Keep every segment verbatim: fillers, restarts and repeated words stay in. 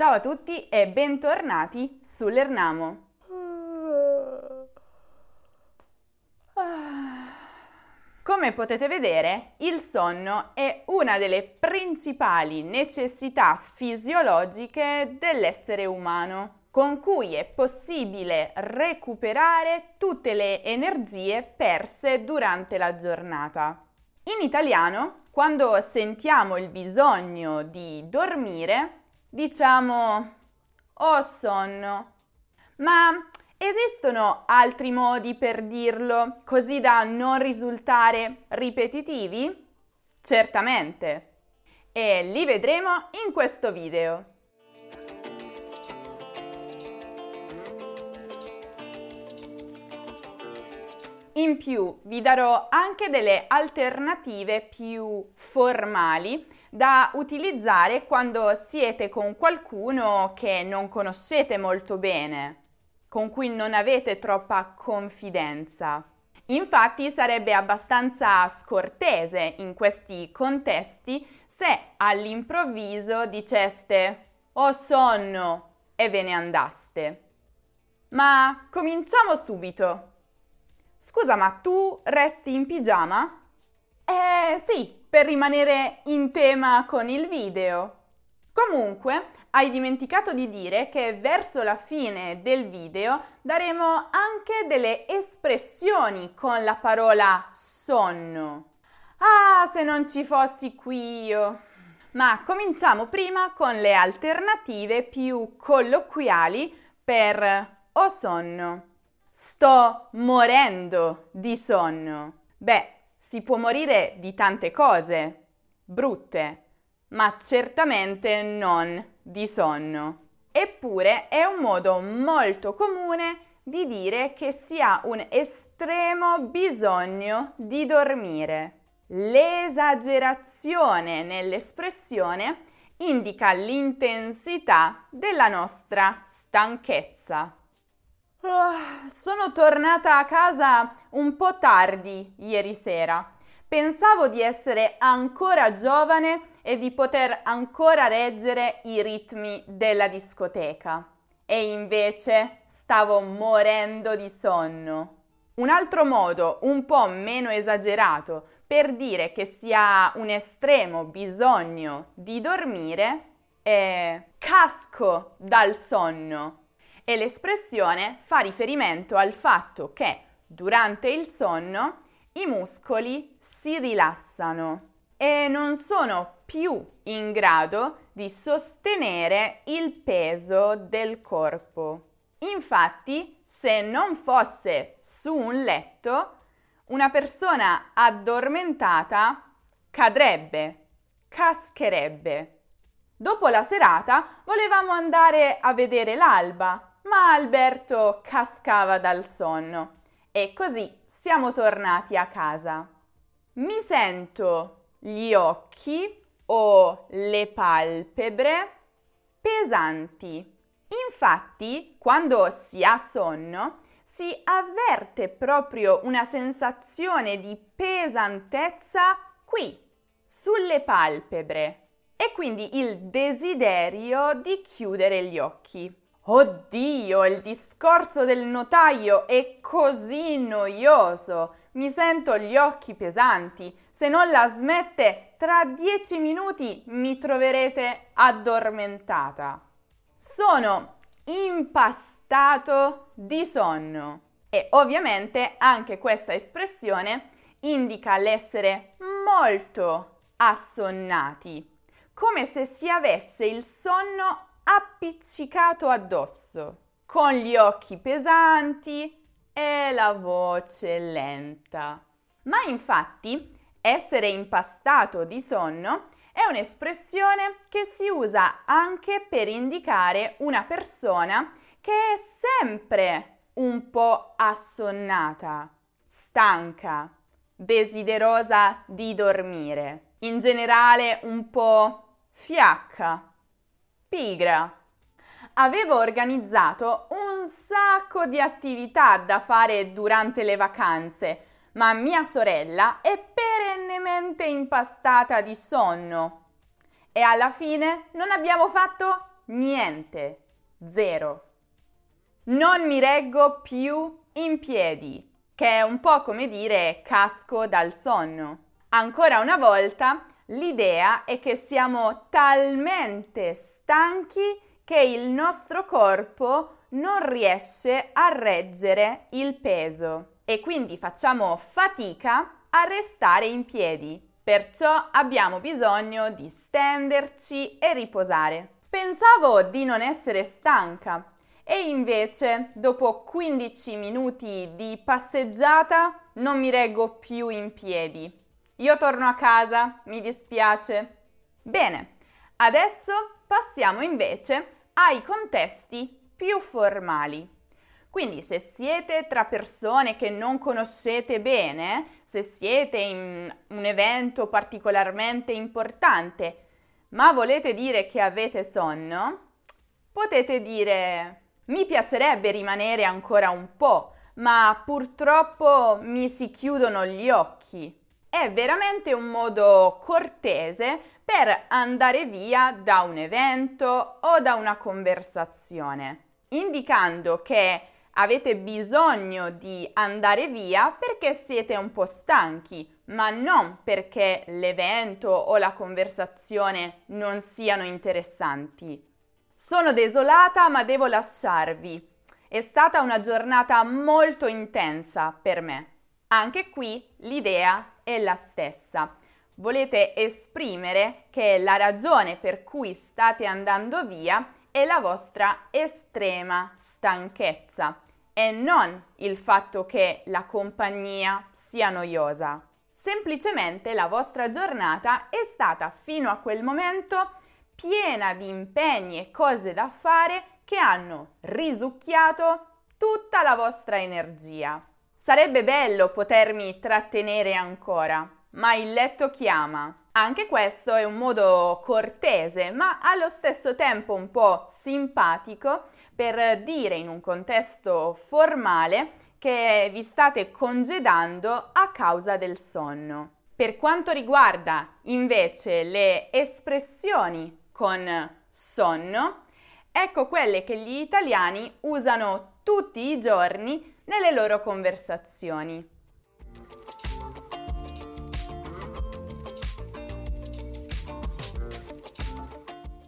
Ciao a tutti e bentornati su LearnAmo. Come potete vedere, il sonno è una delle principali necessità fisiologiche dell'essere umano, con cui è possibile recuperare tutte le energie perse durante la giornata. In italiano, quando sentiamo il bisogno di dormire, diciamo «ho sonno». Ma esistono altri modi per dirlo, così da non risultare ripetitivi? Certamente! E li vedremo in questo video. In più vi darò anche delle alternative più formali da utilizzare quando siete con qualcuno che non conoscete molto bene, con cui non avete troppa confidenza. Infatti sarebbe abbastanza scortese in questi contesti se all'improvviso diceste «ho sonno» e ve ne andaste. Ma cominciamo subito! Scusa, ma tu resti in pigiama? Eh sì, per rimanere in tema con il video. Comunque, hai dimenticato di dire che verso la fine del video daremo anche delle espressioni con la parola sonno. Ah, se non ci fossi qui io! Ma cominciamo prima con le alternative più colloquiali per ho sonno. Sto morendo di sonno. Beh, si può morire di tante cose brutte, ma certamente non di sonno. Eppure è un modo molto comune di dire che si ha un estremo bisogno di dormire. L'esagerazione nell'espressione indica l'intensità della nostra stanchezza. Oh, sono tornata a casa un po' tardi ieri sera. Pensavo di essere ancora giovane e di poter ancora reggere i ritmi della discoteca. E invece stavo morendo di sonno. Un altro modo, un po' meno esagerato, per dire che si ha un estremo bisogno di dormire è casco dal sonno. E l'espressione fa riferimento al fatto che durante il sonno i muscoli si rilassano e non sono più in grado di sostenere il peso del corpo. Infatti, se non fosse su un letto, una persona addormentata cadrebbe, cascherebbe. Dopo la serata volevamo andare a vedere l'alba, ma Alberto cascava dal sonno e così siamo tornati a casa. Mi sento gli occhi o le palpebre pesanti. Infatti, quando si ha sonno, si avverte proprio una sensazione di pesantezza qui, sulle palpebre, e quindi il desiderio di chiudere gli occhi. Oddio, il discorso del notaio è così noioso! Mi sento gli occhi pesanti. Se non la smette, tra dieci minuti mi troverete addormentata. Sono impastato di sonno. E ovviamente anche questa espressione indica l'essere molto assonnati, come se si avesse il sonno appiccicato addosso, con gli occhi pesanti e la voce lenta. Ma infatti, essere impastato di sonno è un'espressione che si usa anche per indicare una persona che è sempre un po' assonnata, stanca, desiderosa di dormire, in generale un po' fiacca, pigra. Avevo organizzato un sacco di attività da fare durante le vacanze, ma mia sorella è perennemente impastata di sonno e alla fine non abbiamo fatto niente, zero. Non mi reggo più in piedi, che è un po' come dire casco dal sonno. Ancora una volta, l'idea è che siamo talmente stanchi che il nostro corpo non riesce a reggere il peso e quindi facciamo fatica a restare in piedi. Perciò abbiamo bisogno di stenderci e riposare. Pensavo di non essere stanca e invece dopo quindici minuti di passeggiata non mi reggo più in piedi. Io torno a casa, mi dispiace. Bene, adesso passiamo invece ai contesti più formali. Quindi se siete tra persone che non conoscete bene, se siete in un evento particolarmente importante, ma volete dire che avete sonno, potete dire: mi piacerebbe rimanere ancora un po', ma purtroppo mi si chiudono gli occhi. È veramente un modo cortese per andare via da un evento o da una conversazione, indicando che avete bisogno di andare via perché siete un po' stanchi, ma non perché l'evento o la conversazione non siano interessanti. Sono desolata, ma devo lasciarvi. È stata una giornata molto intensa per me. Anche qui l'idea è la stessa. Volete esprimere che la ragione per cui state andando via è la vostra estrema stanchezza e non il fatto che la compagnia sia noiosa. Semplicemente la vostra giornata è stata fino a quel momento piena di impegni e cose da fare che hanno risucchiato tutta la vostra energia. Sarebbe bello potermi trattenere ancora, ma il letto chiama. Anche questo è un modo cortese, ma allo stesso tempo un po' simpatico per dire in un contesto formale che vi state congedando a causa del sonno. Per quanto riguarda invece le espressioni con sonno, ecco quelle che gli italiani usano tutti i giorni nelle loro conversazioni.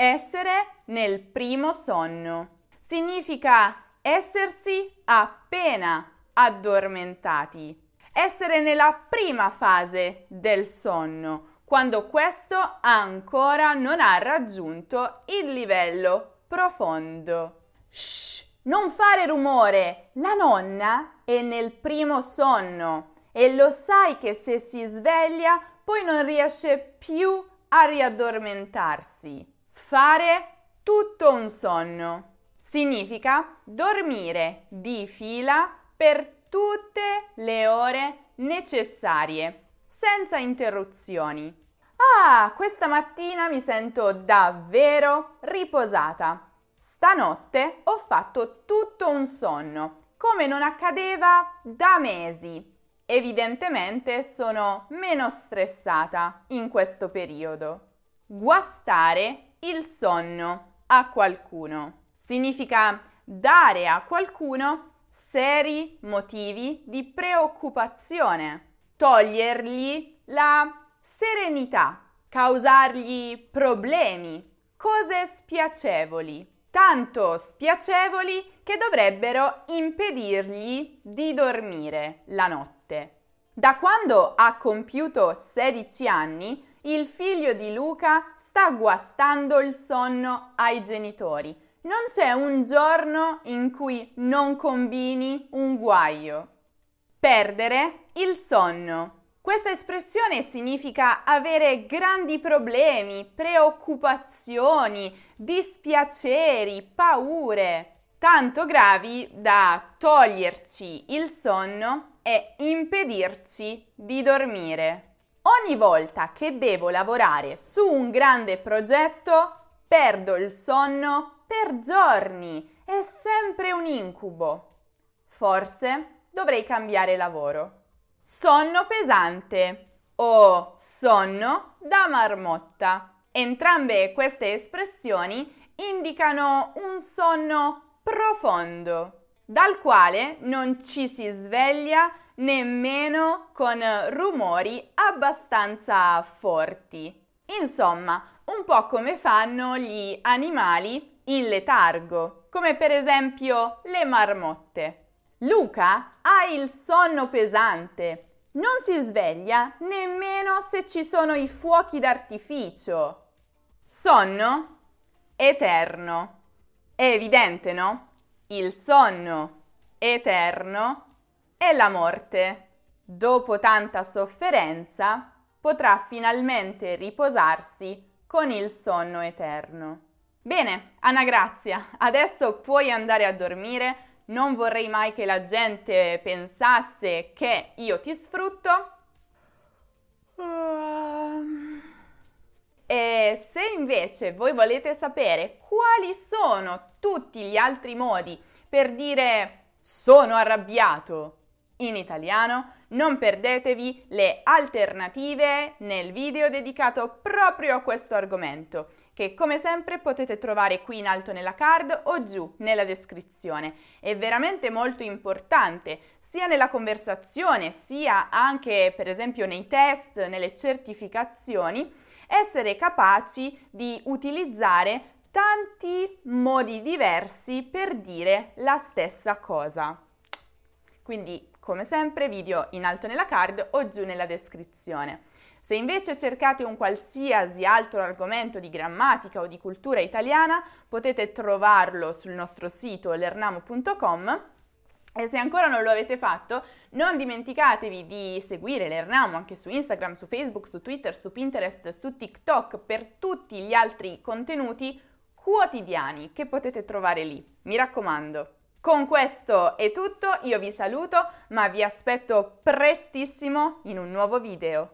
Essere nel primo sonno significa essersi appena addormentati, essere nella prima fase del sonno, quando questo ancora non ha raggiunto il livello profondo. Shh, non fare rumore! La nonna è nel primo sonno e lo sai che se si sveglia poi non riesce più a riaddormentarsi. Fare tutto un sonno significa dormire di fila per tutte le ore necessarie, senza interruzioni. Ah, questa mattina mi sento davvero riposata. Stanotte ho fatto tutto un sonno, come non accadeva da mesi. Evidentemente sono meno stressata in questo periodo. Guastare il sonno a qualcuno significa dare a qualcuno seri motivi di preoccupazione, togliergli la serenità, causargli problemi, cose spiacevoli, tanto spiacevoli che dovrebbero impedirgli di dormire la notte. Da quando ha compiuto sedici anni, il figlio di Luca sta guastando il sonno ai genitori. Non c'è un giorno in cui non combini un guaio. Perdere il sonno. Questa espressione significa avere grandi problemi, preoccupazioni, dispiaceri, paure, tanto gravi da toglierci il sonno e impedirci di dormire. Ogni volta che devo lavorare su un grande progetto, perdo il sonno per giorni. È sempre un incubo. Forse dovrei cambiare lavoro. Sonno pesante o sonno da marmotta. Entrambe queste espressioni indicano un sonno profondo, dal quale non ci si sveglia nemmeno con rumori abbastanza forti. Insomma, un po' come fanno gli animali in letargo, come per esempio le marmotte. Luca ha il sonno pesante. Non si sveglia nemmeno se ci sono i fuochi d'artificio. Sonno eterno. È evidente, no? Il sonno eterno è la morte. Dopo tanta sofferenza potrà finalmente riposarsi con il sonno eterno. Bene, Anna Grazia, adesso puoi andare a dormire. Non vorrei mai che la gente pensasse che io ti sfrutto. E se invece voi volete sapere quali sono tutti gli altri modi per dire sono arrabbiato in italiano, non perdetevi le alternative nel video dedicato proprio a questo argomento, che come sempre potete trovare qui in alto nella card o giù nella descrizione. È veramente molto importante, sia nella conversazione, sia anche per esempio nei test, nelle certificazioni, essere capaci di utilizzare tanti modi diversi per dire la stessa cosa. Quindi, come sempre, video in alto nella card o giù nella descrizione. Se invece cercate un qualsiasi altro argomento di grammatica o di cultura italiana, potete trovarlo sul nostro sito learn amo punto com, e se ancora non lo avete fatto, non dimenticatevi di seguire LearnAmo anche su Instagram, su Facebook, su Twitter, su Pinterest, su TikTok per tutti gli altri contenuti quotidiani che potete trovare lì. Mi raccomando. Con questo è tutto, io vi saluto, ma vi aspetto prestissimo in un nuovo video.